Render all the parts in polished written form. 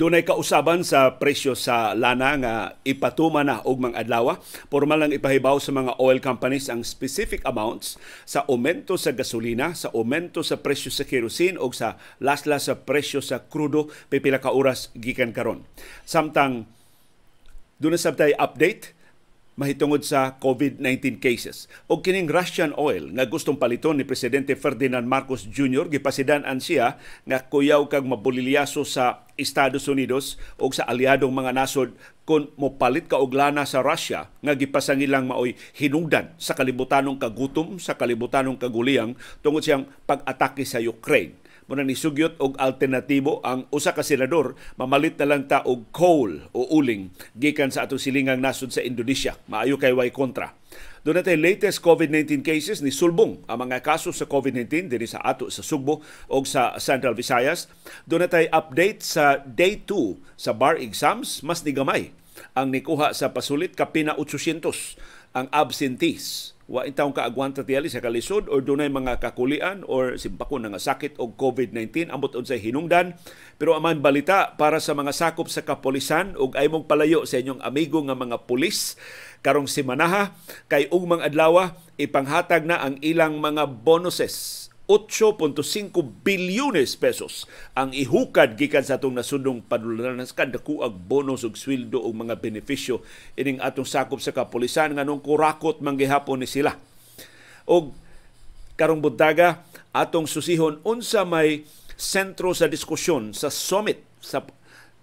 Doon ay kausaban sa presyo sa lana nga ipatuma na og mga adlaw. Pormal lang ipahibaw sa mga oil companies ang specific amounts sa aumento sa gasolina, sa aumento sa presyo sa kerosene o sa lasla sa presyo sa krudo pipila ka oras gikan karon. Samtang doon na sabtay update mahitungod sa COVID-19 cases. Og kining Russian oil nga gustong paliton ni Presidente Ferdinand Marcos Jr. gipasidan-an siya nga kuyaw kag mabulilyaso sa Estados Unidos og sa aliadong mga nasod kung mopalit ka og lana sa Russia nga gipasangilang maoy hinungdan sa kalibutanong kagutom, sa kalibutanong kaguliyang tungod siyang pag-atake sa Ukraine. Muna ni sugyot og alternatibo ang usa ka senador, mamalit na lang ta og coal o uling gikan sa atong silingang nasod sa Indonesia. Maayo kay way kontra. Doon natay latest COVID-19 cases ni sulbong ang mga kaso sa COVID-19 dinhi sa ato sa Sugbo og sa Central Visayas. Doon natay update sa day 2 sa bar exams, mas ni gamay ang nikuha sa pasulit kapina 800 ang absentees. Wa intawong kaagwan tatiyali sa kalisod or dunay mga kakulian or simpako na nga sakit o COVID-19 ambot unsay hinungdan. Pero aman balita para sa mga sakop sa kapulisan o ay mong palayo sa inyong amigo nga mga pulis karong simanaha kay ug mga adlaw ipanghatag na ang ilang mga bonuses. 8.5 bilyones pesos ang ihukad gikan sa atong nasudnong padulanan kada kuag bonus ug sweldo og mga benepisyo ining atong sakop sa kapulisan nganong kurakot manggihapon ni sila. Og karong buntaga atong susihon unsa may sentro sa diskusyon sa summit sa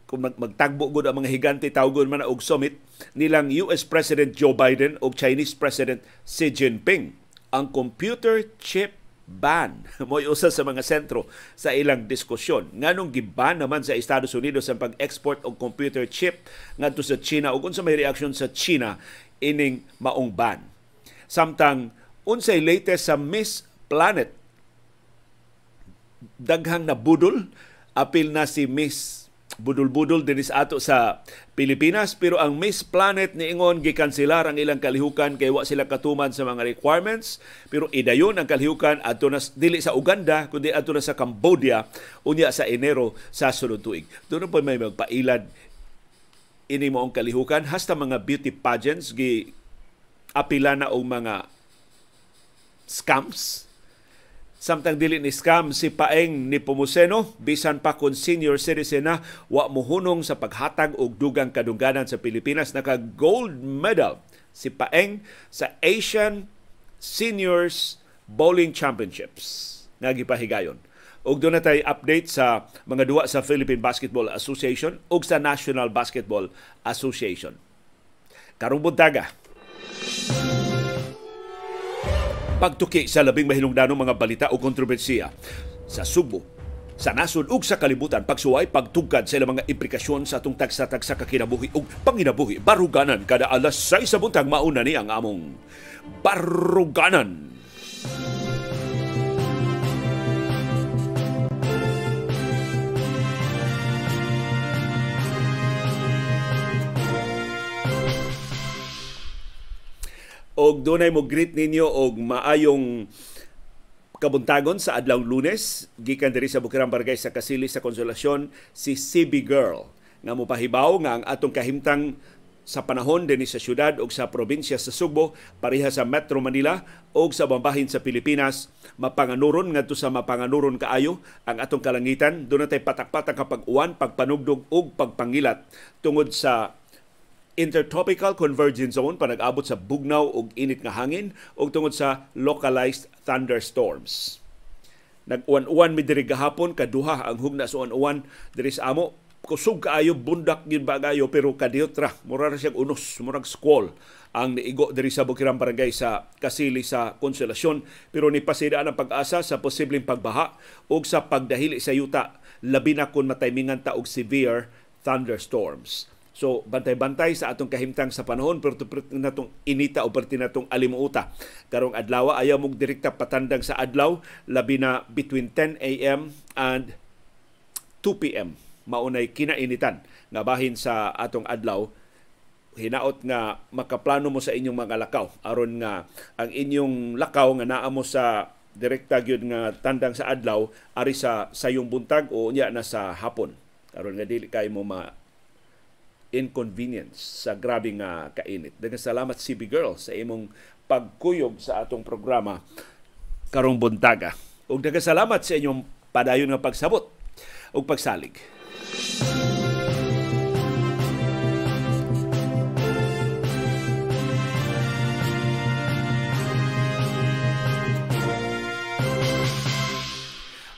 kung magtagbo gud ang mga higante tawgon man og summit nilang US President Joe Biden og Chinese President Xi Jinping. Ang computer chip ban mo'y usa sa mga sentro sa ilang diskusyon. Nganong giban naman sa Estados Unidos ang pag-export og computer chip ngadto sa China ug unsa may reaksyon sa China ining maong ban. Samtang unsay latest sa Miss Planet, daghang na budol apil na si Miss Budol-budol din is ato sa Pilipinas, pero ang Miss Planet niingon gikanselar ang ilang kalihukan kay wa sila katuman sa mga requirements, pero idayon ang kalihukan adto na dili sa Uganda kundi adto na sa Cambodia unya sa Enero sa sunod tuig. Doon po may magpailad ini moong kalihukan hasta mga beauty pageants gi apila na og mga scams. Samtang dili ni scam si Paeng Nepomuceno, bisan pa kon senior citizen na, wa mohunong sa paghatag og dugang kadungganan sa Pilipinas. Naka-gold medal si Paeng sa Asian Seniors Bowling Championships. Nagipahigayon. Og doon natay update sa mga duwa sa Philippine Basketball Association og sa National Basketball Association. Karong buntaga, pagtuki sa labing mahinungdanong mga balita o kontrobersiya sa Sugbo, sa nasod ug sa kalibutan, pagsuway, pagtugkad sa ilang mga implikasyon sa atong tagsa-tagsa kakinabuhi ug panginabuhi. Baruganan kada alas 6 sa buntag, mauna ni ang among Baruganan. Og dunay mo greet ninyo og maayong kabuntagon sa adlaw Lunes gikan diri sa Bukirang Barangay sa Kasili sa Konsolasyon si CB Girl nga mopahibaw nga ang atong kahimtang sa panahon dinhi sa syudad og sa probinsya sa Sugbo pareha sa Metro Manila og sa bambahin sa Pilipinas mapanganuron ngadto sa mapanganuron kaayo ang atong kalangitan. Dunay tay patak-patak pag-uwan, pagpanugdog og pagpangilat tungod sa Intertropical Convergence Zone, panag-abot sa bugnaw o init nga hangin o tungod sa localized thunderstorms. Nag-uwan-uwan mi diri gahapon, kaduha ang hugna sa uwan-uwan diri sa amo. Kusog kaayo, bundak yun bagayo, pero kadiyot ra, mura ra siyang unos, murag squall ang niigo diri sa Bukirang Barangay sa Kasili sa Konsolasyon. Pero nipasidaan ang pag-asa sa posibleng pagbaha o sa pagdahili sa yuta, labi na kung mataymingan ta og severe thunderstorms. So, bantay-bantay sa atong kahimtang sa panahon, pero natong inita o perti natong alimuuta. Karong adlaw, ayaw mong direkta patandang sa adlaw, labi na between 10 a.m. and 2 p.m. Maunay kinainitan nga bahin sa atong adlaw. Hinaot nga makaplano mo sa inyong mga lakaw. Aron nga ang inyong lakaw nga naa mo sa direkta yun nga tandang sa adlaw, ari sa sayong buntag o niya na sa hapon. aron nga dili kayo mo ma-inconvenience sa grabe nga kainit. Daghang salamat CB Girl sa imong pagkuyog sa atong programa karong buntaga. Ug daghang salamat sa inyong padayon nga pagsabot ug pagsalig.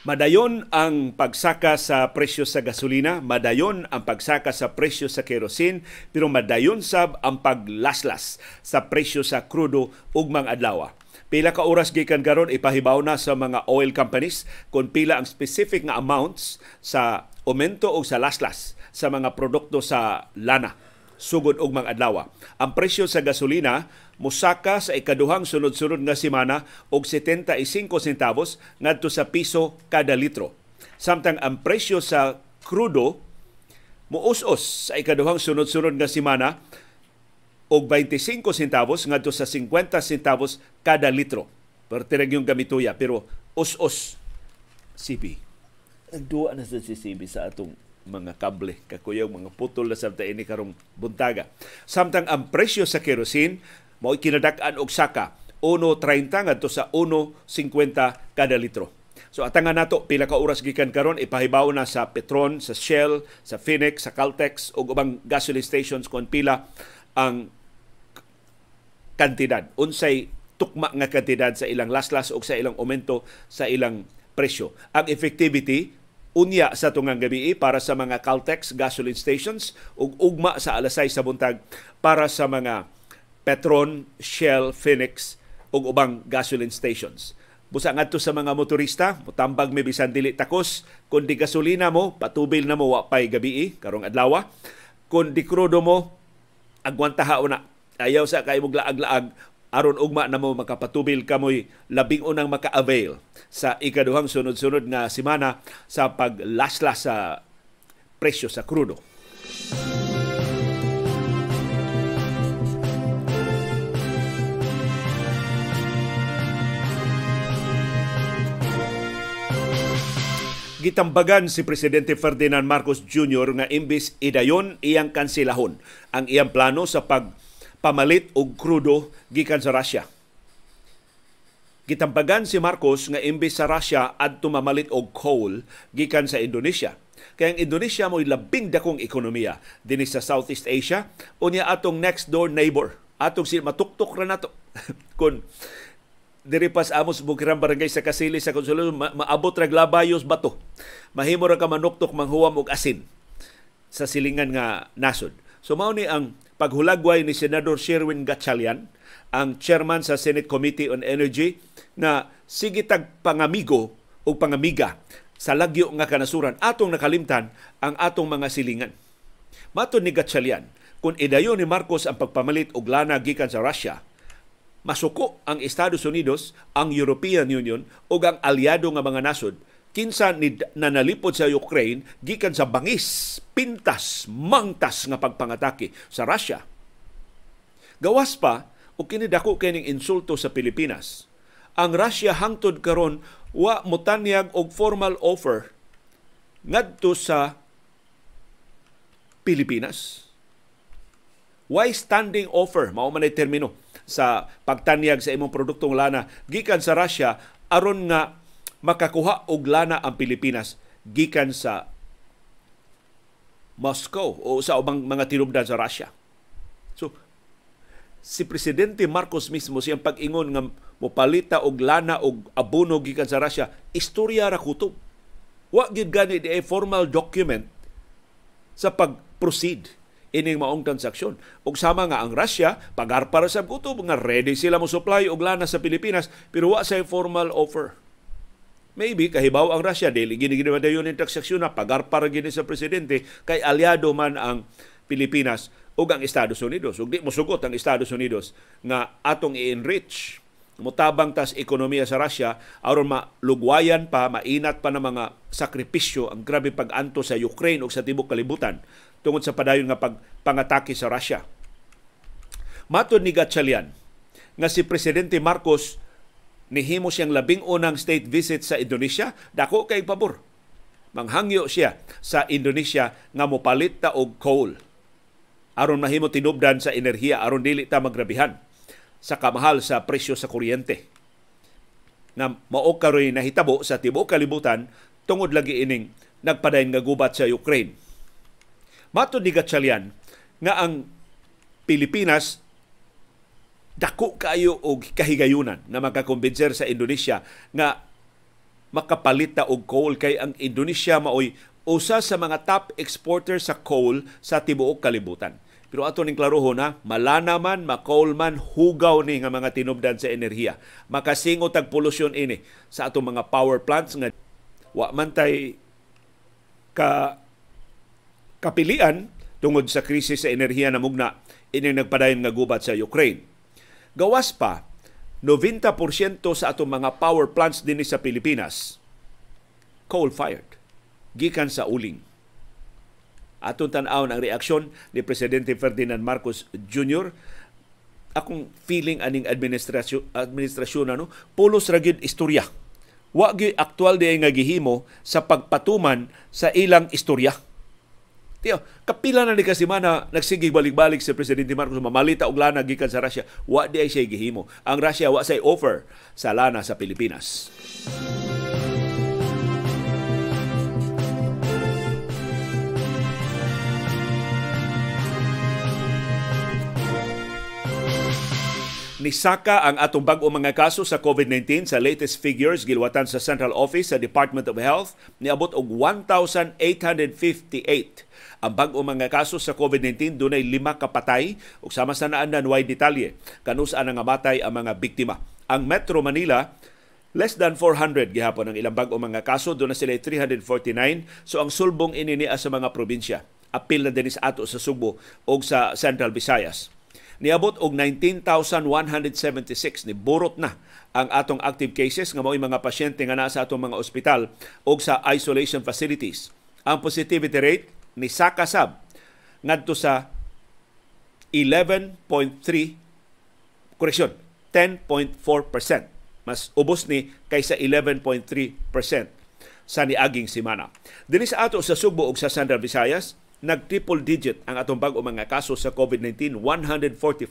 Madayon ang pagsaka sa presyo sa gasolina, madayon ang pagsaka sa presyo sa kerosene, pero madayon sab ang paglaslas sa presyo sa krudo ug mga adlawa. Pila ka oras gikan karon ipahibaw na sa mga oil companies kung pila ang specific nga amounts sa aumento o sa laslas sa mga produkto sa lana sugod og mga adlawa. Ang presyo sa gasolina mosaka sa ikaduhang sunod-sunod nga semana og 75 centavos ngadto sa piso kada litro. Samtang ang presyo sa krudo muus-us sa ikaduhang sunod-sunod nga semana og 25 centavos ngadto sa 50 centavos kada litro. Pero tirag yung gamituya pero us-us CB. Nagduwa na sa CB sa atong mga kable, kakuyaw, mga putol na sabta ini karong buntaga. Samtang ang presyo sa kerosene, mao kinadak-an og saka, 1.30 ngadto sa 1.50 kada litro. So atangan nato pila ka oras gikan karon ipahibaw na sa Petron, sa Shell, sa Phoenix, sa Caltex ug ubang gasoline stations kon pila ang kantidad. Unsay tukma nga kantidad sa ilang laslas o sa ilang aumento sa ilang presyo. Ang effectivity unya sa tungang gabi para sa mga Caltex gasoline stations ug ugma sa alasay sa buntag para sa mga Petron, Shell, Phoenix ug ubang gasoline stations. Busa ngadto sa mga motorista, mutambag may bisan dili takos kun di gasolina mo, patubil na mo wa pay gabi karong adlaw. Kun di krudo mo, agwantaha una. Ayaw sa kay muglaag-laag aron ugma na mo makapatubil kamoy labing unang maka-avail sa ikaduhang sunod-sunod na semana sa paglaslas sa presyo sa krudo. Gitambagan si Presidente Ferdinand Marcos Jr. nga imbis idayon iyang kansilahon ang iyang plano sa pagpamalit og krudo gikan sa Russia. Gitambagan si Marcos nga imbis sa Russia adto mamalit og coal gikan sa Indonesia. Kaya ang Indonesia mo'y labing dakong ekonomiya dinhi sa Southeast Asia, unya atong next door neighbor. Atong si matuktok ra nato kun diri pas amos bukirang barangay sa Kasili sa Consolasyon maabot ra glabayos bato. Mahimo ra ka manuktok manghuwam og asin sa silingan nga nasod. So mao ni ang paghulagway ni Senador Sherwin Gatchalian, ang chairman sa Senate Committee on Energy, na sige tagpangamigo o pangamiga sa lagyo nga kanasuran atong nakalimtan ang atong mga silingan. Matud ni Gatchalian, kung idayon ni Marcos ang pagpamalit og lana gikan sa Russia, masuko ang Estados Unidos, ang European Union o ang aliado nga mga nasod kinsa nanalipod sa Ukraine gikan sa bangis, pintas, mangtas nga pagpangatake sa Russia. Gawas pa o kinidako kining insulto sa Pilipinas. Ang Russia hangtod karon wa mutanyag og formal offer ngadto sa Pilipinas. Why standing offer? Mao man ay termino sa pagtanyag sa imong produktong lana gikan sa Russia aron nga makakuha og lana ang Pilipinas gikan sa Moscow o sa ubang mga tinubdan sa Russia. So si Presidente Marcos mismo siyang pag-ingon nga mopalita og lana og abono gikan sa Russia, istorya ra kutob. Wa gyud gani di formal document sa pag-proceed ining maong transaksyon. Og sama nga ang Russia, pagarpar sa kutob nga ready sila mo supply og lana sa Pilipinas pero wa sa formal offer. Maybe kahibaw ang Russia dili gini dayon ang transaksyon na pagarpar gini sa presidente kay aliado man ang Pilipinas o ang Estados Unidos. Ug di mosugot ang Estados Unidos nga atong i-enrich mutabang tas ekonomiya sa Russia aron malugwayan pa, mainat pa ng mga sakripisyo ang grabe pag-anto sa Ukraine o sa tibok kalibutan tungod sa padayon nga pagpangatake sa Russia. Matud ni Gatchalian nga si Presidente Marcos nihimo siyang labing unang state visit sa Indonesia, dako kay pabor. Manghangyo siya sa Indonesia nga mopalit ta og coal. Aron mahimo tinubdan sa enerhiya, aron dili ta magrabihan sa kamahal sa presyo sa kuryente. Na mao karon nahitabo sa tibuok kalibutan tungod lagi ining nagpadayon nga gubat sa Ukraine. Matud ni Gatchalian nga ang Pilipinas dako kayo og kahigayunan na makakumbinser sa Indonesia nga makapalit ta og coal, kay ang Indonesia maoy usa sa mga top exporter sa coal sa tibuok kalibutan. Pero ato ning klarohon na malana man, ma-coal man, hugaw ni nga mga tinubdan sa enerhiya. Makasingot ang polusyon ini sa atong mga power plants nga wa man tay kapilian tungod sa krisis sa enerhiya na mugna ining nagpadayon nga gubat sa Ukraine. Gawas pa, 90% sa atong mga power plants dinhi sa Pilipinas coal-fired, gikan sa uling. Atong tan-awon ang reaksyon ni Presidente Ferdinand Marcos Jr. Akong feeling aning administrasyon ano, pulos ra gyud istorya. Wa gyud aktual diay nga gihimo sa pagpatuman sa ilang istorya. Tiyo, kapila na ni kasimana nagsigig balik-balik si Presidente Marcos mamalita og lana gikan sa Russia. Wa di ay siya gihimo. Ang Russia wa say offer sa lana sa Pilipinas. Nisaka ang atong bag-o mga kaso sa COVID-19 sa latest figures gilwatan sa Central Office sa Department of Health, niabot og 1,858. Ang bag-o mga kaso sa COVID-19 dunay 5 kapatay ug sama sa naandan way detalye kanus-a nga matay ang mga biktima. Ang Metro Manila less than 400 gihapon ang ilang bag-o mga kaso, dunay sila 349. So ang sulbong ini niya sa mga probinsya. Apil na dinis ato sa Subo ug sa Central Visayas. Niabot og 19,176, ni burot na ang atong active cases nga mao'y mga pasyente nga naa sa atong mga ospital og sa isolation facilities. Ang positivity rate ni sakasab ngadto sa 10.4%. Mas ubos ni kaysa 11.3% sa niaging semana. Dinhi sa ato sa Subo og sa Central Visayas, nag-triple digit ang atong bag-o mga kaso sa COVID-19, 145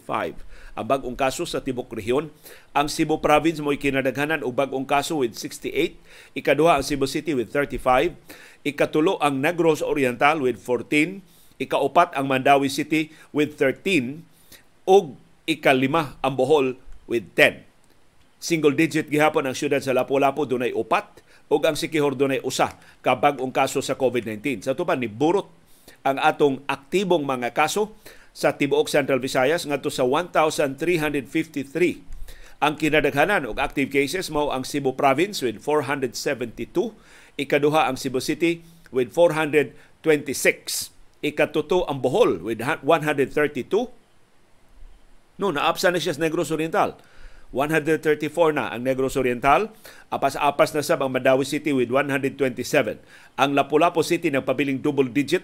ang bag-ong kaso sa tibok rehiyon. Ang Cebu Province mo'y kinadaghanan og bag-ong kaso with 68, ikaduha ang Cebu City with 35, ikatulo ang Negros Oriental with 14, ikaupat ang Mandawi City with 13, og ikalima ang Bohol with 10. Single digit gihapon ang siyudad sa Lapu-Lapu, dunay 4, og ang Siquijor dunay 1 ka bag-ong kaso sa COVID-19. Sa tuban ni burot ang atong aktibong mga kaso sa tibuok Central Visayas ngadto sa 1,353. Ang kinadaghanan og active cases mao ang Cebu Province with 472, ikaduha ang Cebu City with 426, ikatuto ang Bohol with 132. No, naapsa na siya sa Negros Oriental. 134 na ang Negros Oriental, apas-apas na sab ang Mandawi City with 127. Ang Lapu-Lapu City nagpabiling double digit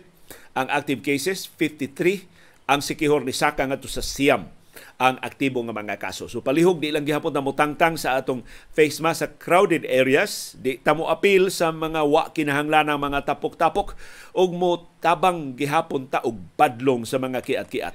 ang active cases, 53. Ang Siquijor ni saka ngadto sa Siam ang aktibo nga mga kaso. So palihog di lang gihapon na mutangtang sa atong face mask sa crowded areas, di tamo apil sa mga wa kinahanglanang mga tapok-tapok ug mo tabang gihapon ta og badlong sa mga kiat-kiat.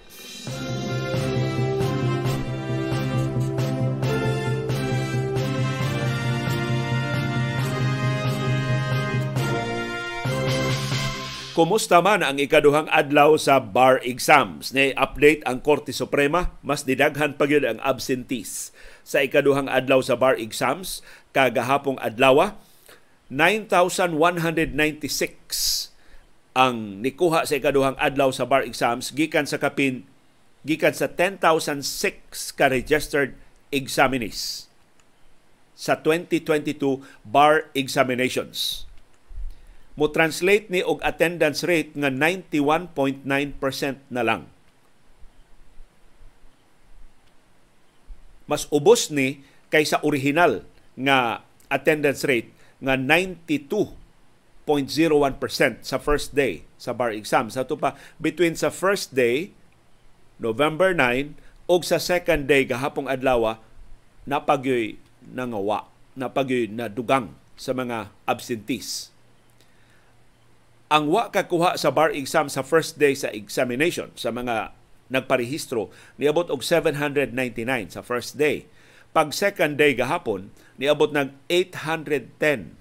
Kumusta man ang ikaduhang adlaw sa bar exams? Ni-update ang Korte Suprema, mas didaghan pa gyud ang absentees. Sa ikaduhang adlaw sa bar exams, kagahapong adlawa, 9,196 ang nikuha sa ikaduhang adlaw sa bar exams, gikan sa 10,006 ka-registered examinees sa 2022 bar examinations. Mo-translate ni og attendance rate nga 91.9% na lang. Mas ubos ni kaysa original nga attendance rate nga 92.01% sa first day sa bar exam. Sa ito pa, between sa first day, November 9, og sa second day, gahapong adlawa, napagyoy nangawa, napagyoy nadugang sa mga absentees. ang wa kakuha sa bar exam sa first day sa examination sa mga nagparehistro niabot og 799 sa first day. Pag second day gahapon niabot nag 810.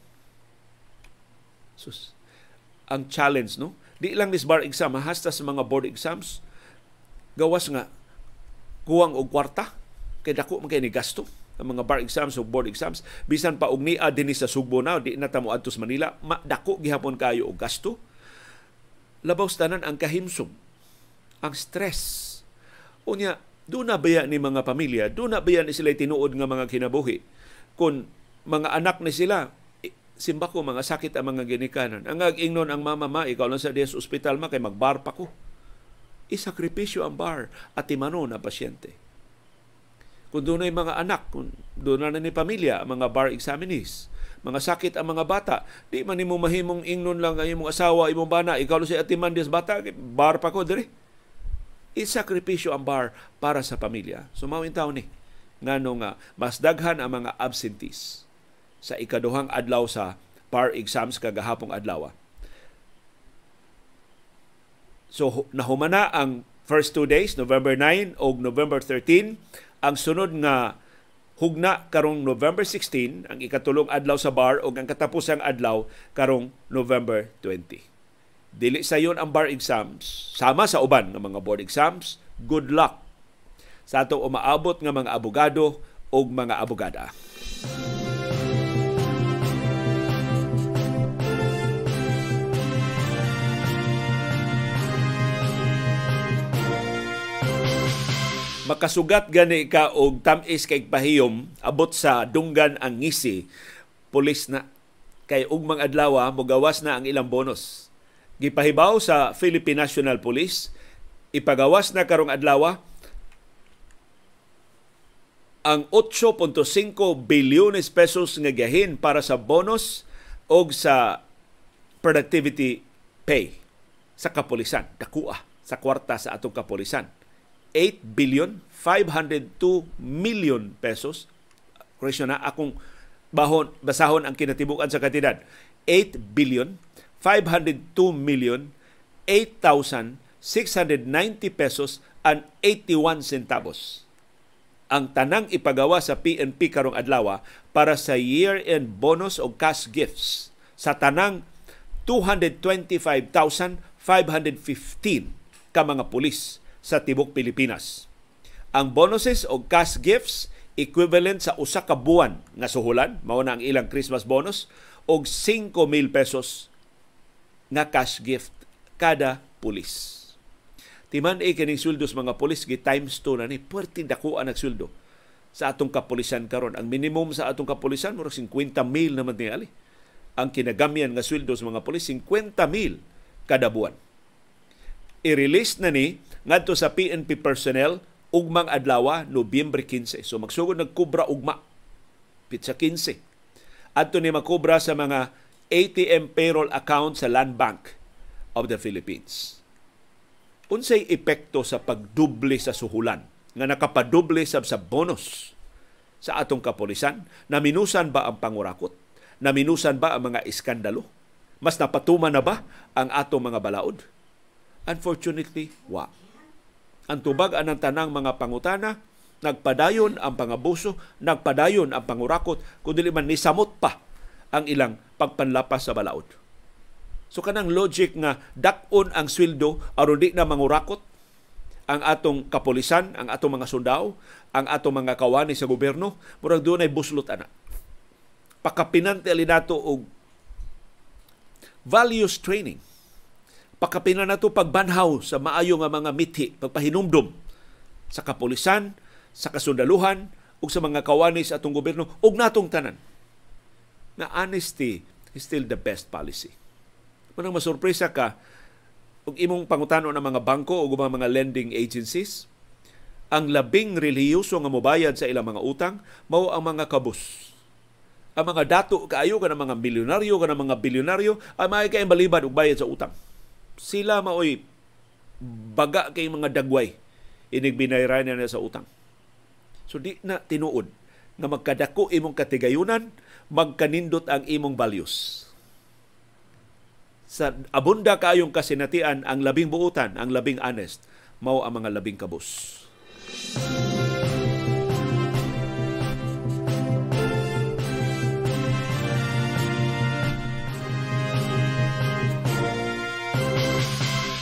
Sus. Ang challenge, no? Di lang this bar exam, hasta sa mga board exams gawas nga kuwang og kwarta kay dako man kay ni gasto ang mga bar exams o board exams. Bisan pa og niya din sa Sugbo na, di na tamo adto sa Manila, dako gihapon kayo og gasto. Labaw sa tanan ang kahimsog, ang stress. Unya, doon na baya ni mga pamilya, doon na baya ni sila tinuod nga mga kinabuhi. Kung mga anak ni sila, simba ko, mga sakit ang mga ginikanan. Ang nag-ingnon ang mama, ma, ikaw lang sa DS Hospital, ma, kay mag-bar pa ko. Isakripisyo ang bar at timano na pasyente. Kung doon na mga anak, kung doon na ni pamilya, mga bar examinees, mga sakit ang mga bata, di man imo mahimong ingnon lang ang imong asawa, imong bana, ikaw lang sa atiman des bata, bar pa ko, diri. Isakripisyo ang bar para sa pamilya. Sumawin tao ni. Ngano nga, mas daghan ang mga absentees sa ikaduhang adlaw sa bar exams kagahapong adlaw. So, nahumana ang first two days, November 9 o November 13. Ang sunod nga hugna karong November 16, ang ikatulong adlaw sa bar o ang katapusang adlaw karong November 20. Dili sayon ang bar exams, sama sa uban ng mga board exams, good luck sa ato umaabot ng mga abogado o mga abogada. Makasugat gani ka og tamis kay pahiyom, abot sa dunggan ang ngisi, pulis na. Kay og mga adlaw mogawas na ang ilang bonus. Gipahibaw sa Philippine National Police, ipagawas na karong adlaw ang 8.5 bilyones pesos nga gahin para sa bonus og sa productivity pay sa kapulisan, dakua sa kwarta sa atong kapulisan. 8,502,000,000 pesos. Correction na akong basahon ang kinatibukan sa katidad. 8,502,008,690 pesos and 81 centavos. Ang tanang ipagawa sa PNP karong adlaw para sa year-end bonus o cash gifts sa tanang 225,515 ka mga pulis sa tibok Pilipinas. Ang bonuses o cash gifts equivalent sa usa ka buwan nga suhulan, mao na ang ilang Christmas bonus, og 5,000 pesos na cash gift kada pulis. Timan ay kining sweldo sa mga pulis, times 2 na ni, puwerte dakuan ang sweldo sa atong kapulisan karon. Ang minimum sa atong kapulisan, murag 50,000 naman tingali. Ang kinagamian nga sweldo sa mga pulis, 50,000 kada buwan. I-release na ni, ngadto sa PNP personnel, ugmang adlaw, Nobyembre 15. So magsugod nagkubra ugma, pitsa 15. Adto ni makubra sa mga ATM payroll account sa Land Bank of the Philippines. Unsay epekto sa pagduble sa suhulan nga nakapaduble sa bonus sa atong kapulisan? Naminusan ba ang pangurakot? Naminusan ba ang mga iskandalo? Mas napatuman na ba ang atong mga balaod? Unfortunately, wa. Ang tubag anang tanang mga pangutana, nagpadayon ang pangabuso, nagpadayon ang pangurakot, kundi man nisamot pa ang ilang pagpanlapas sa balaod. So kanang logic nga dak-on ang sweldo aron di na mangurakot ang atong kapulisan, ang atong mga sundao, ang atong mga kawani sa gobyerno, murag dunay buslot ana. Pakapinantali nato og values training. Pakapinan nato pagbanhaw sa maayo nga mga mithi, pagpahinumdom sa kapulisan, sa kasundaluhan ug sa mga kawani sa atong gobyerno ug natong tanan. Na honesty is still the best policy. Manang masurpresa ka, kung imong pangutano ng mga bangko o mga lending agencies, ang labing relihiyoso nga mobayad sa ilang mga utang, mao ang mga kabus. Ang mga dato kaayo ka ng mga milyonaryo, ka ng mga bilyonaryo, ay makikayang balibad o bayad sa utang. Sila maoy baga kay mga dagway, inigbinayran na sa utang. So di na tinuod na magkadako imong katigayunan, magkanindot ang imong values. sa abunda kayong kasinatian ang labing buutan, ang labing honest, mao ang mga labing kabus.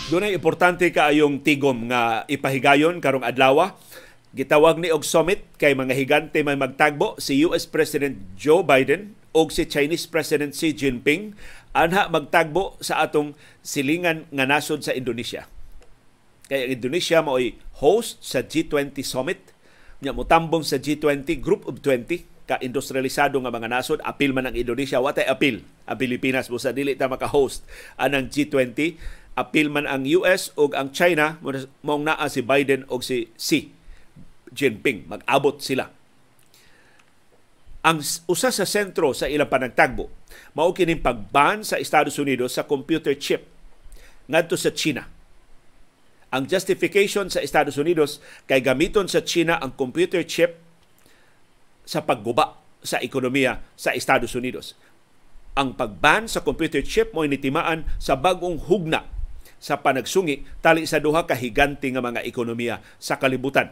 Dunay importante kaayong tigom nga ipahigayon karong adlaw. Gitawag ni og summit kay mga higante may magtagbo si US President Joe Biden og si Chinese President Xi Jinping anha magtagbo sa atong silingan nga nasod sa Indonesia. Kay Indonesia mao'y host sa G20 summit. Nya motambong sa G20 Group of 20 ka industrialisado nga mga nasod. Apil man ang Indonesia, watay apil ang Pilipinas busa dili ta maka-host anang G20. Apil man ang US o ang China, maong naa si Biden o si Xi Jinping. Mag-abot sila. Ang usa sa sentro sa ilang panagtagbo, mao kining pag-ban sa Estados Unidos sa computer chip ngadto sa China. Ang justification sa Estados Unidos kay gamiton sa China ang computer chip sa pagguba sa ekonomiya sa Estados Unidos. Ang pag-ban sa computer chip mo'y nitimaan sa bagong hugna sa panagsungi tali sa duha ka higante nga mga ekonomiya sa kalibutan.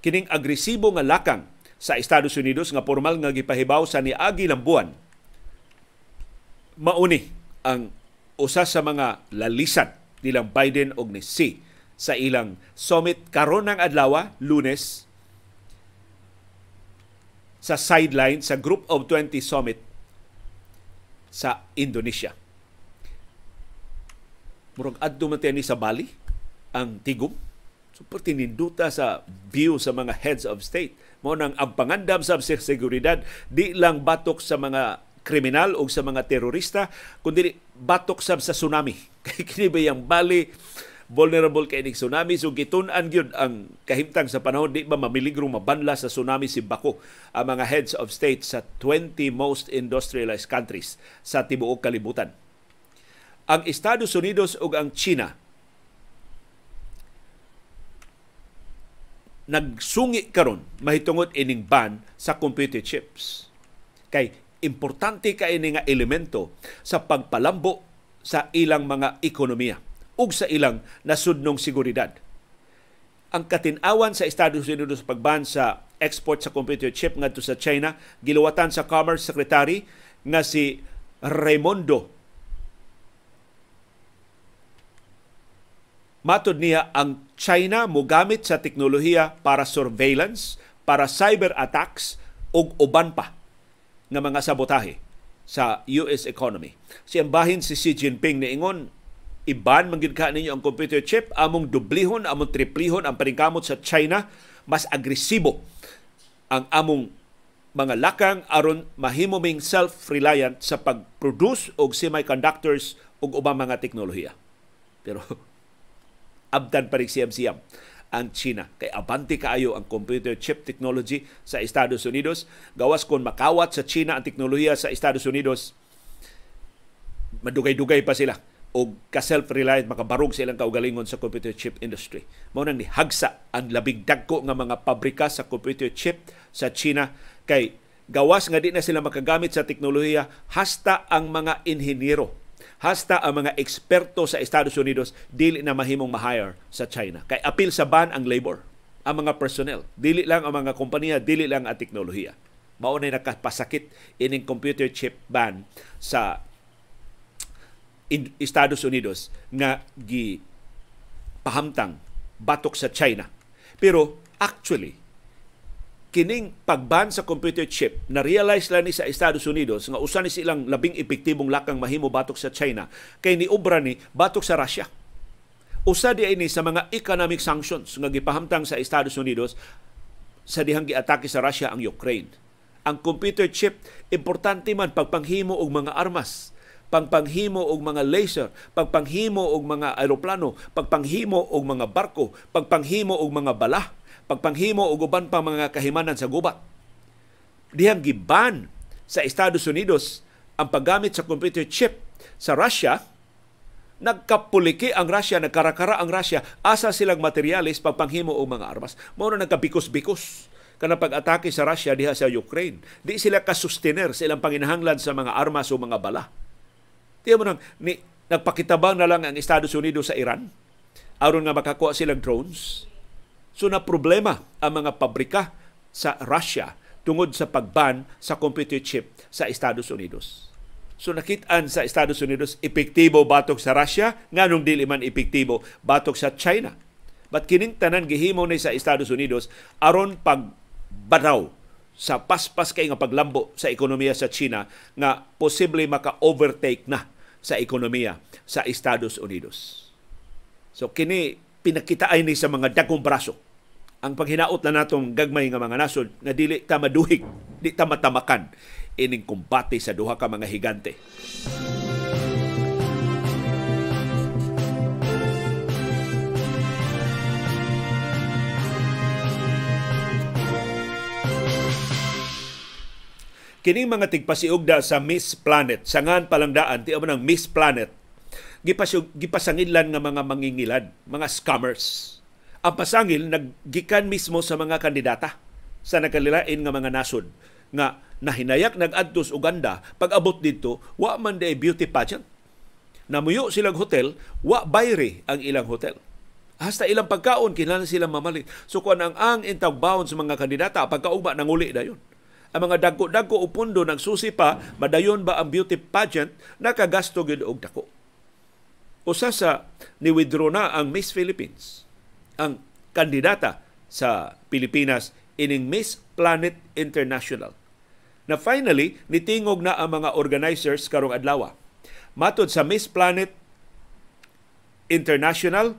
Kining agresibo nga lakang sa Estados Unidos nga formal nga gipahibaw sa niagi lang buwan, mauni ang usa sa mga lalisan nilang Biden og ni Xi sa ilang summit karon ng adlaw Lunes sa sideline sa Group of 20 summit sa Indonesia. Murag adto man ni sa Bali ang tigom. Super tininduta sa view sa mga heads of state. Mao nang ang pangandam sa seguridad di lang batok sa mga kriminal o sa mga terorista, kundi batok sab sa tsunami. Kay kini ba yang Bali vulnerable kay ning tsunami, so gitun-an gyud ang kahimtang sa panahon di ba mamiligro mabanla sa tsunami si Bako ang mga heads of state sa 20 most industrialized countries sa tibuok kalibutan. Ang Estados Unidos ug ang China nagsungi karon mahitungod ining ban sa computer chips. Kay importante kay ini nga elemento sa pagpalambo sa ilang mga ekonomiya ug sa ilang nasudnong seguridad. Ang katin-awan sa Estados Unidos sa pag-ban sa export sa computer chip ngadto sa China giluwatan sa Commerce Secretary nga si Raimondo. Matod niya, ang China mogamit sa teknolohiya para surveillance, para cyber attacks ug uban pa nga mga sabotahe sa US economy. Siyang bahin si Xi Jinping na ingon, iban manggid ka ninyo ang computer chip, among dublihon, among triplihon ang paningkamot sa China, mas agresibo ang among mga lakang aron mahimuming self-reliant sa pag-produce og semiconductors ug ubang mga teknolohiya. Pero abdan pa rin siyam-siyam ang China. Kay abante kaayo ang computer chip technology sa Estados Unidos. Gawas kon makawat sa China ang teknolohiya sa Estados Unidos, madugay-dugay pa sila o ka-self-reliant, makabarog silang kaugalingon sa computer chip industry. Maunang ni hagsa ang labing dagko ng mga pabrika sa computer chip sa China. Kay gawas nga di na sila makagamit sa teknolohiya, hasta ang mga inhinyero, hasta ang mga eksperto sa Estados Unidos dili na mahimong ma-hire sa China. Kay apil sa ban ang labor, ang mga personnel. Dili lang ang mga kompanya, dili lang ang teknolohiya. Maunay nakapasakit ining computer chip ban sa Estados Unidos nga gipahamtang batok sa China. Pero actually, kining pagban sa computer chip na realize lang ni sa Estados Unidos nga usa ni silang labing epektibong lakang mahimo batok sa China kay ni obra ni batok sa Russia. Usa di ini sa mga economic sanctions nga gipahamtang sa Estados Unidos sa dihang giatake sa Russia ang Ukraine. Ang computer chip importante man pagpanghimo og mga armas, pagpanghimo og mga laser, pagpanghimo og mga aeroplano, pagpanghimo og mga barko, pagpanghimo og mga bala, pagpanghimo og uban pa mga kahimanan sa gubat. Dihang giban sa Estados Unidos ang paggamit sa computer chip sa Russia, nagkapuliki ang Russia, nagkarakara ang Russia, asa silang materialis pagpanghimo og mga armas. Mao na nagkabikos-bikos kana pag-atake sa Russia diha sa Ukraine. Di sila kasustener sa ilang panginahanglan sa mga armas o mga bala. Tiyan mo nang, Nagpakitabang na lang ang Estados Unidos sa Iran aron nga makakuha silang drones. So na problema ang mga pabrika sa Russia tungod sa pagban sa computer chip sa Estados Unidos. So nakitaan sa Estados Unidos epektibo batok sa Russia nganong dili man epektibo batok sa China. But kining tanan gihimo ni sa Estados Unidos aron pagbadaw sa paspas kay nga paglambo sa ekonomiya sa China nga posible maka-overtake na sa ekonomiya sa Estados Unidos. So kini pinakitaan ni sa mga dagkong braso ang paghinaot na natong gagmay nga mga nasod nga dili ta maduhig, di ta matamakan ining kumbate sa duha ka mga higante. Kining mga tigpasiugda sa Miss Planet, sangan palangdaan, tiyan mo ng Miss Planet, gipasangidlan nga mga mangingilad, mga scammers. Ang pasangil, naggikan mismo sa mga kandidata sa nakalilain nga mga nasod, nga nahinayak nag-adtos o ganda, pag-abot dito, wa man de beauty pageant. Namuyo silang hotel, wa bayre ang ilang hotel. Hasta ilang pagkaon, kinala silang mamali. So kung ang intagbaon sa mga kandidata, pagkaugma, nanguli na yun. Ang mga dagko-dagko o pundo ng susi pa, madayon ba ang beauty pageant, nakagasto yun og dako. Usa sa ni-withdraw na ang Miss Philippines, ang kandidata sa Pilipinas, ining Miss Planet International. Na finally, nitingog na ang mga organizers karong adlawa. Matod sa Miss Planet International,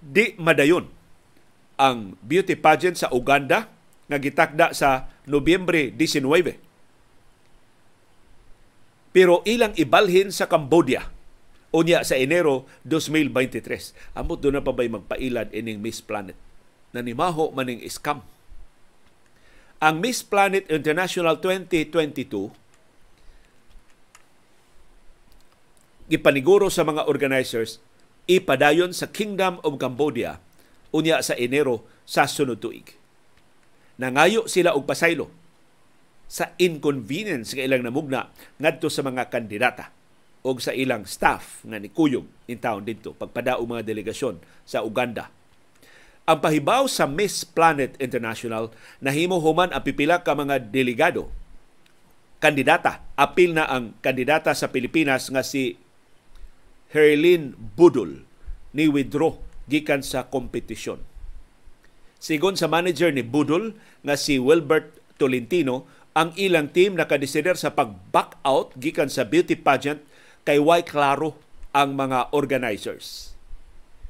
di madayon ang beauty pageant sa Uganda, nga gitakda sa Nobyembre 19. Pero ilang ibalhin sa Cambodia unya sa Enero 2023. Amot doon na pa ba'y magpailad ining Miss Planet? Nanimaho maning scam. Ang Miss Planet International 2022 gipaniguro sa mga organizers ipadayon sa Kingdom of Cambodia unya sa Enero sa sunod tuig. Nangayo sila og pasaylo sa inconvenience nga ilang namugna ngadto sa mga kandidata og sa ilang staff nga nikuyog in town dito pagpadaog mga delegasyon sa Uganda. Ang pahibaw sa Miss Planet International nahimo human ang pipila ka mga delegado kandidata. Apil na ang kandidata sa Pilipinas nga si Herlene Budol ni withdraw gikan sa kompetisyon. Sigon sa manager ni Budol nga si Wilbert Tolentino, ang ilang team nakadesider sa pag-back out gikan sa beauty pageant kay way klaro ang mga organizers.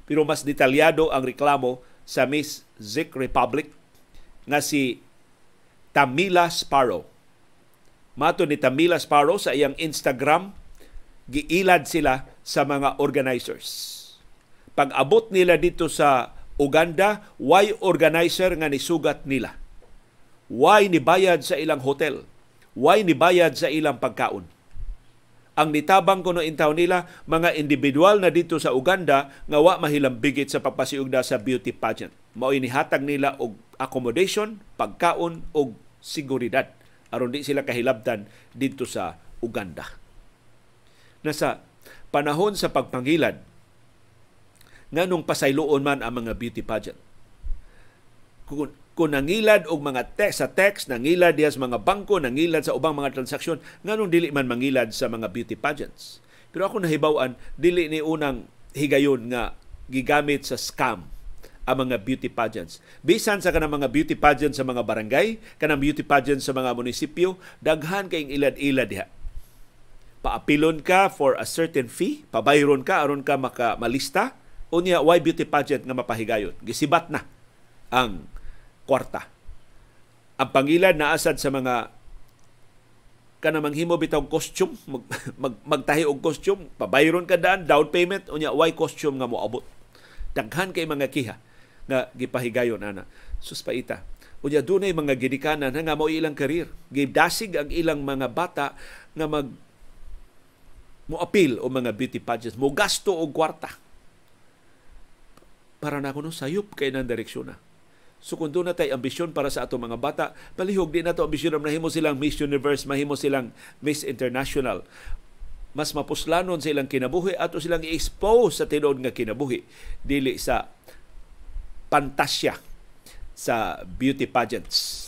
Pero mas detalyado ang reklamo sa Miss Czech Republic nga si Tamila Sparrow. Mato ni Tamila Sparrow sa iyang Instagram, giilad sila sa mga organizers. Pag-abot nila dito sa Uganda, why organizer nga nisugat nila? Why nibayad sa ilang hotel? Why nibayad sa ilang pagkaon? Ang nitabang kuno intaw nila, mga individual na dito sa Uganda nga wa mahilambigit sa pagpasiugda sa beauty pageant. Mao'y nihatag nila og accommodation, pagkaon og seguridad aron di sila kahilabtan dito sa Uganda. Nasa panahon sa pagpangilad nganong pasayloon man ang mga beauty pageant. Kung nangilad og mga text, nangilad diya sa mga bangko, nangilad sa ubang mga transaksyon, nganong dili man mangilad sa mga beauty pageants. Pero ako nahibawan, dili ni unang higayon nga gigamit sa scam ang mga beauty pageants. Bisan sa kanang mga beauty pageants sa mga barangay, kanang beauty pageants sa mga munisipyo, daghan kayong ilad-ilad diha. Paapilon ka for a certain fee, pabayron ka aron ka makamalista. Unya, why beauty pageant nga mapahigayon? Gisibat na ang kwarta. Ang pangilan na asad sa mga kanamang himo bitaw costume, magtahi og costume, pabayron ka daan, down payment, unya, why costume nga moabot? Daghan kay mga kiha nga gipahigayon, ana. Suspaita. Unya, dunay mga gidikanan nga mao ilang karir. Gidasig ang ilang mga bata nga moapil o mga beauty pageants. Mo gasto og kwarta. Para na kuno sayop kay nang direksyon na. So kung doon na tayo ambisyon para sa ato mga bata, palihog din na ito ambisyon na mahimo silang Miss Universe, mahimo silang Miss International. mas mapuslanon sa ilang kinabuhi ato silang i-expose sa tinuod nga kinabuhi dili sa pantasya sa beauty pageants.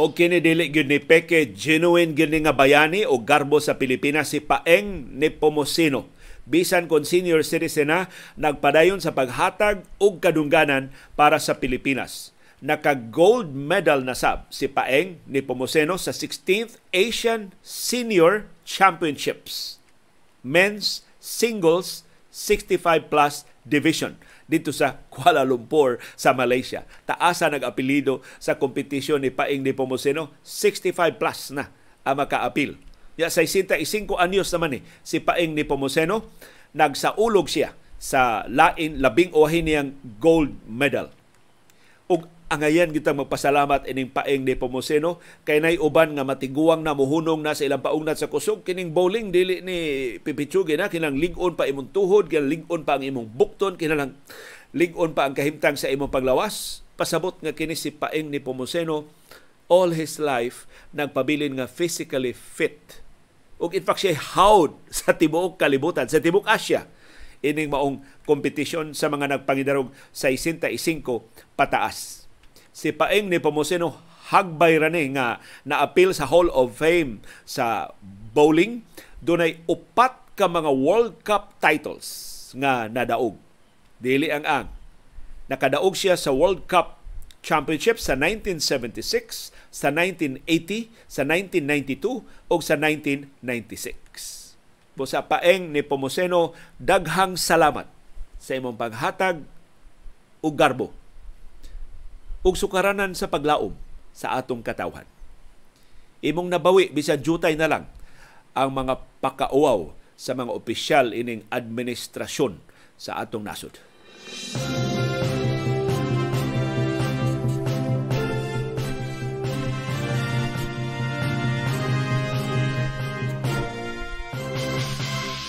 O kini dili gyud ni peke, genuine gyud nga bayani o garbo sa Pilipinas si Paeng Nepomuceno. Bisan kon senior citizen na, nagpadayon sa paghatag og kadungganan para sa Pilipinas. Naka-gold medal na sab si Paeng Nepomuceno sa 16th Asian Senior Championships Men's Singles 65 plus division dito sa Kuala Lumpur sa Malaysia. Taasa nag-apelido sa kompetisyon ni Paeng Nepomuceno, 65 plus na ang maka-apil. Ya, 65 anyos naman si Paeng Nepomuceno, nagsaulog siya sa lain labing uwahin niyang gold medal. Ug angayan gitang magpasalamat ining Paeng Nepomuceno kay nay uban nga matiguang na muhunong na sa ilang paugnat sa kusog kining bowling dili ni pipitsugi na kinang lig-on pa imong tuhod, kinang lig-on pa ang imong bukton, kinang lig-on pa ang kahimtang sa imong paglawas. Pasabot nga kini si Paeng Nepomuceno all his life nagpabilin nga physically fit. Ug in fact siya hawd sa tibuok kalibutan, sa tibuok Asia ining maong kompetisyon sa mga nagpangidarog 65 pataas. Si Paeng Nepomuceno hagbay rani nga naapil sa Hall of Fame sa bowling. Dunay upat ka mga World Cup titles nga nadaog. Dili ang. Nakadaog siya sa World Cup Championship sa 1976, sa 1980, sa 1992 o sa 1996. Sa Paeng Nepomuceno, daghang salamat sa imong paghatag ug garbo ug sukaranan sa paglaom sa atong katawhan. Imong nabawi bisan jutay na lang ang mga pakauaw sa mga opisyal ining administrasyon sa atong nasod.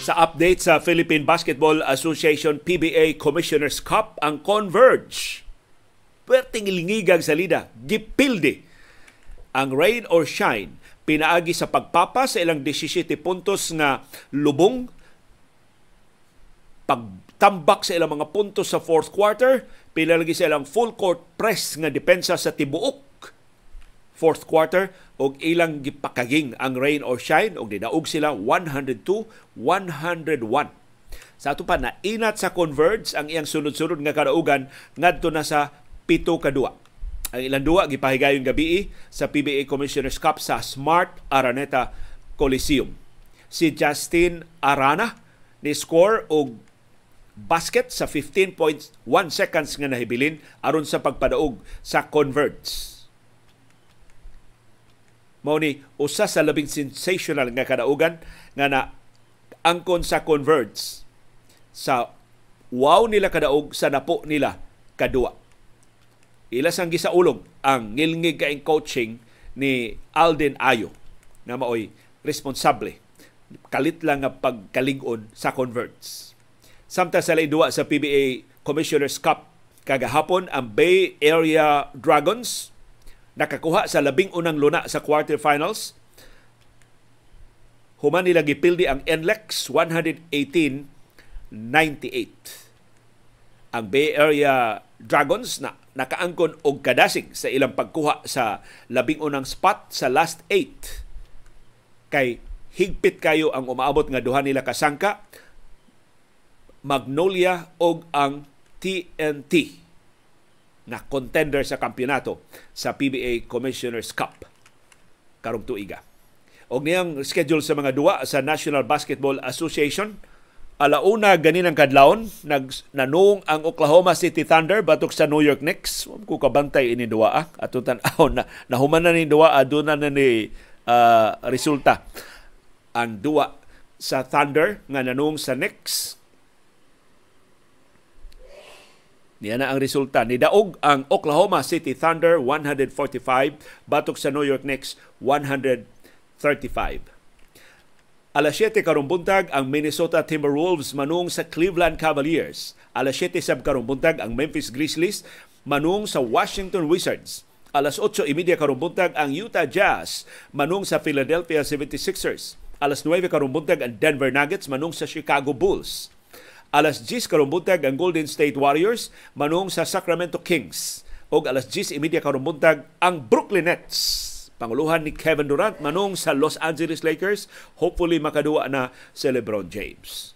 Sa update sa Philippine Basketball Association PBA Commissioner's Cup, ang Converge. Perting ilingigag sa lida, gipildi ang rain or shine. Pinaagi sa pagpapa sa ilang 17 puntos nga lubong, pagtambak sa ilang mga puntos sa fourth quarter, pinalagi sa ilang full court press nga depensa sa tibuok fourth quarter og ilang gipakaging ang rain or shine og didaog sila 102-101. Sa ato pa, nainat sa Converge ang iyang sunod-sunod nga kadaugan ngadto na sa 7-2. Ang ilang duwa gipahigayon gabii sa PBA Commissioner's Cup sa Smart Araneta Coliseum. Si Justin Arana ni score og basket sa 15.1 seconds nga nahibilin aron sa pagpadaog sa Converge. Mao ni usa sa labing sensational nga kadaugan nga na angkon sa Converge sa wow nila kadaog sa napo nila kadua. Ilas ang gisaulog ang ngilngig kaing coaching ni Alden Ayo na maoy responsable kalit lang nga pagkalig-on sa Converge. Samtang sa laidua sa PBA Commissioner's Cup kagahapon, ang Bay Area Dragons nakakuha sa 11th luna sa quarterfinals. Human nila gipildi ang NLEX 118-98. Ang Bay Area Dragons na nakaangkon og kadasig sa ilang pagkuha sa 11th spot sa last 8. Kay higpit kayo ang umaabot nga duha nila kasangka, Magnolia og ang TNT na contender sa kampiyonato sa PBA Commissioner's Cup karong tuiga. Og niyang schedule sa mga duwa sa National Basketball Association, alauna ganinang kadlawon, nanung ang Oklahoma City Thunder batok sa New York Knicks. Huwag ko kabantay ini duwa. At tanaw, nahuman na ni duwa, doon na ni resulta. Ang duwa sa Thunder nga nanung sa Knicks, niya na ang resulta. Nidaog ang Oklahoma City Thunder 145 batok sa New York Knicks 135. Alas 7 karong buntag ang Minnesota Timberwolves manung sa Cleveland Cavaliers. Alas 7 sab karong buntag ang Memphis Grizzlies manung sa Washington Wizards. Alas 8:30 karong buntag ang Utah Jazz manung sa Philadelphia 76ers. Alas 9 karong buntag ang Denver Nuggets manung sa Chicago Bulls. Alas 10 karong buntag ang Golden State Warriors manung sa Sacramento Kings. O alas 10:30 karong buntag ang Brooklyn Nets, panguluhan ni Kevin Durant, manung sa Los Angeles Lakers. Hopefully makaduwa na si LeBron James.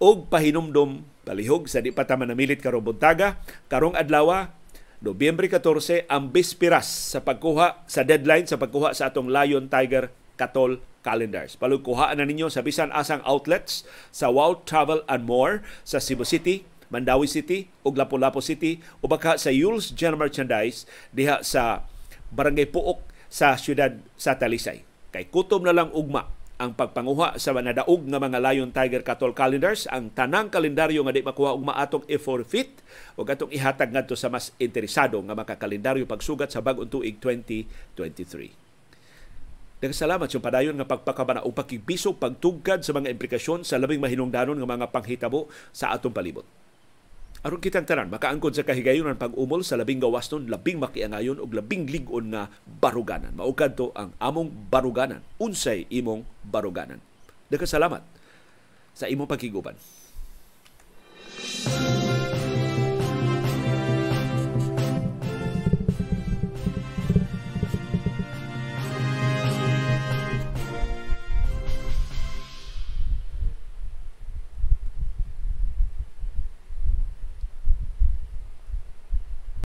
Og pahinumdum palihog sa di pa ta manamilit karong buntaga, karong adlaw, Nobyembre 14, ang bispiras sa pagkuha sa deadline sa pagkuha sa atong Lion Tiger Katol calendars. Palugkuhaan na ninyo sa bisan asang outlets sa Wow Travel and More sa Cebu City, Mandawi City ug Lapu-Lapu City, o baka sa Yule's General Merchandise diha sa Barangay Puok sa siyudad sa Talisay. Kay kutom na lang ugma ang pagpanguha sa nadaog nga mga Lion Tiger Katol calendars. Ang tanang kalendaryo nga di makuha ugma atong i-forfeit o atong ihatag ngadto sa mas interesado nga makakalendaryo pagsugat sa bag-ong tuig 2023. Nagsalamat sa padayon nga pagpakabana o pakibiso pagtugkad sa mga implikasyon sa labing mahinungdanon nga mga panghitabo sa atong palibot. Aron kitang tanan, makaangkod sa kahigayonan pag-umol sa labing gawaston, labing makiangayon o labing ligon na baruganan. Maukad to ang among baruganan. Unsay imong baruganan. Daghang salamat sa imong pakiguban.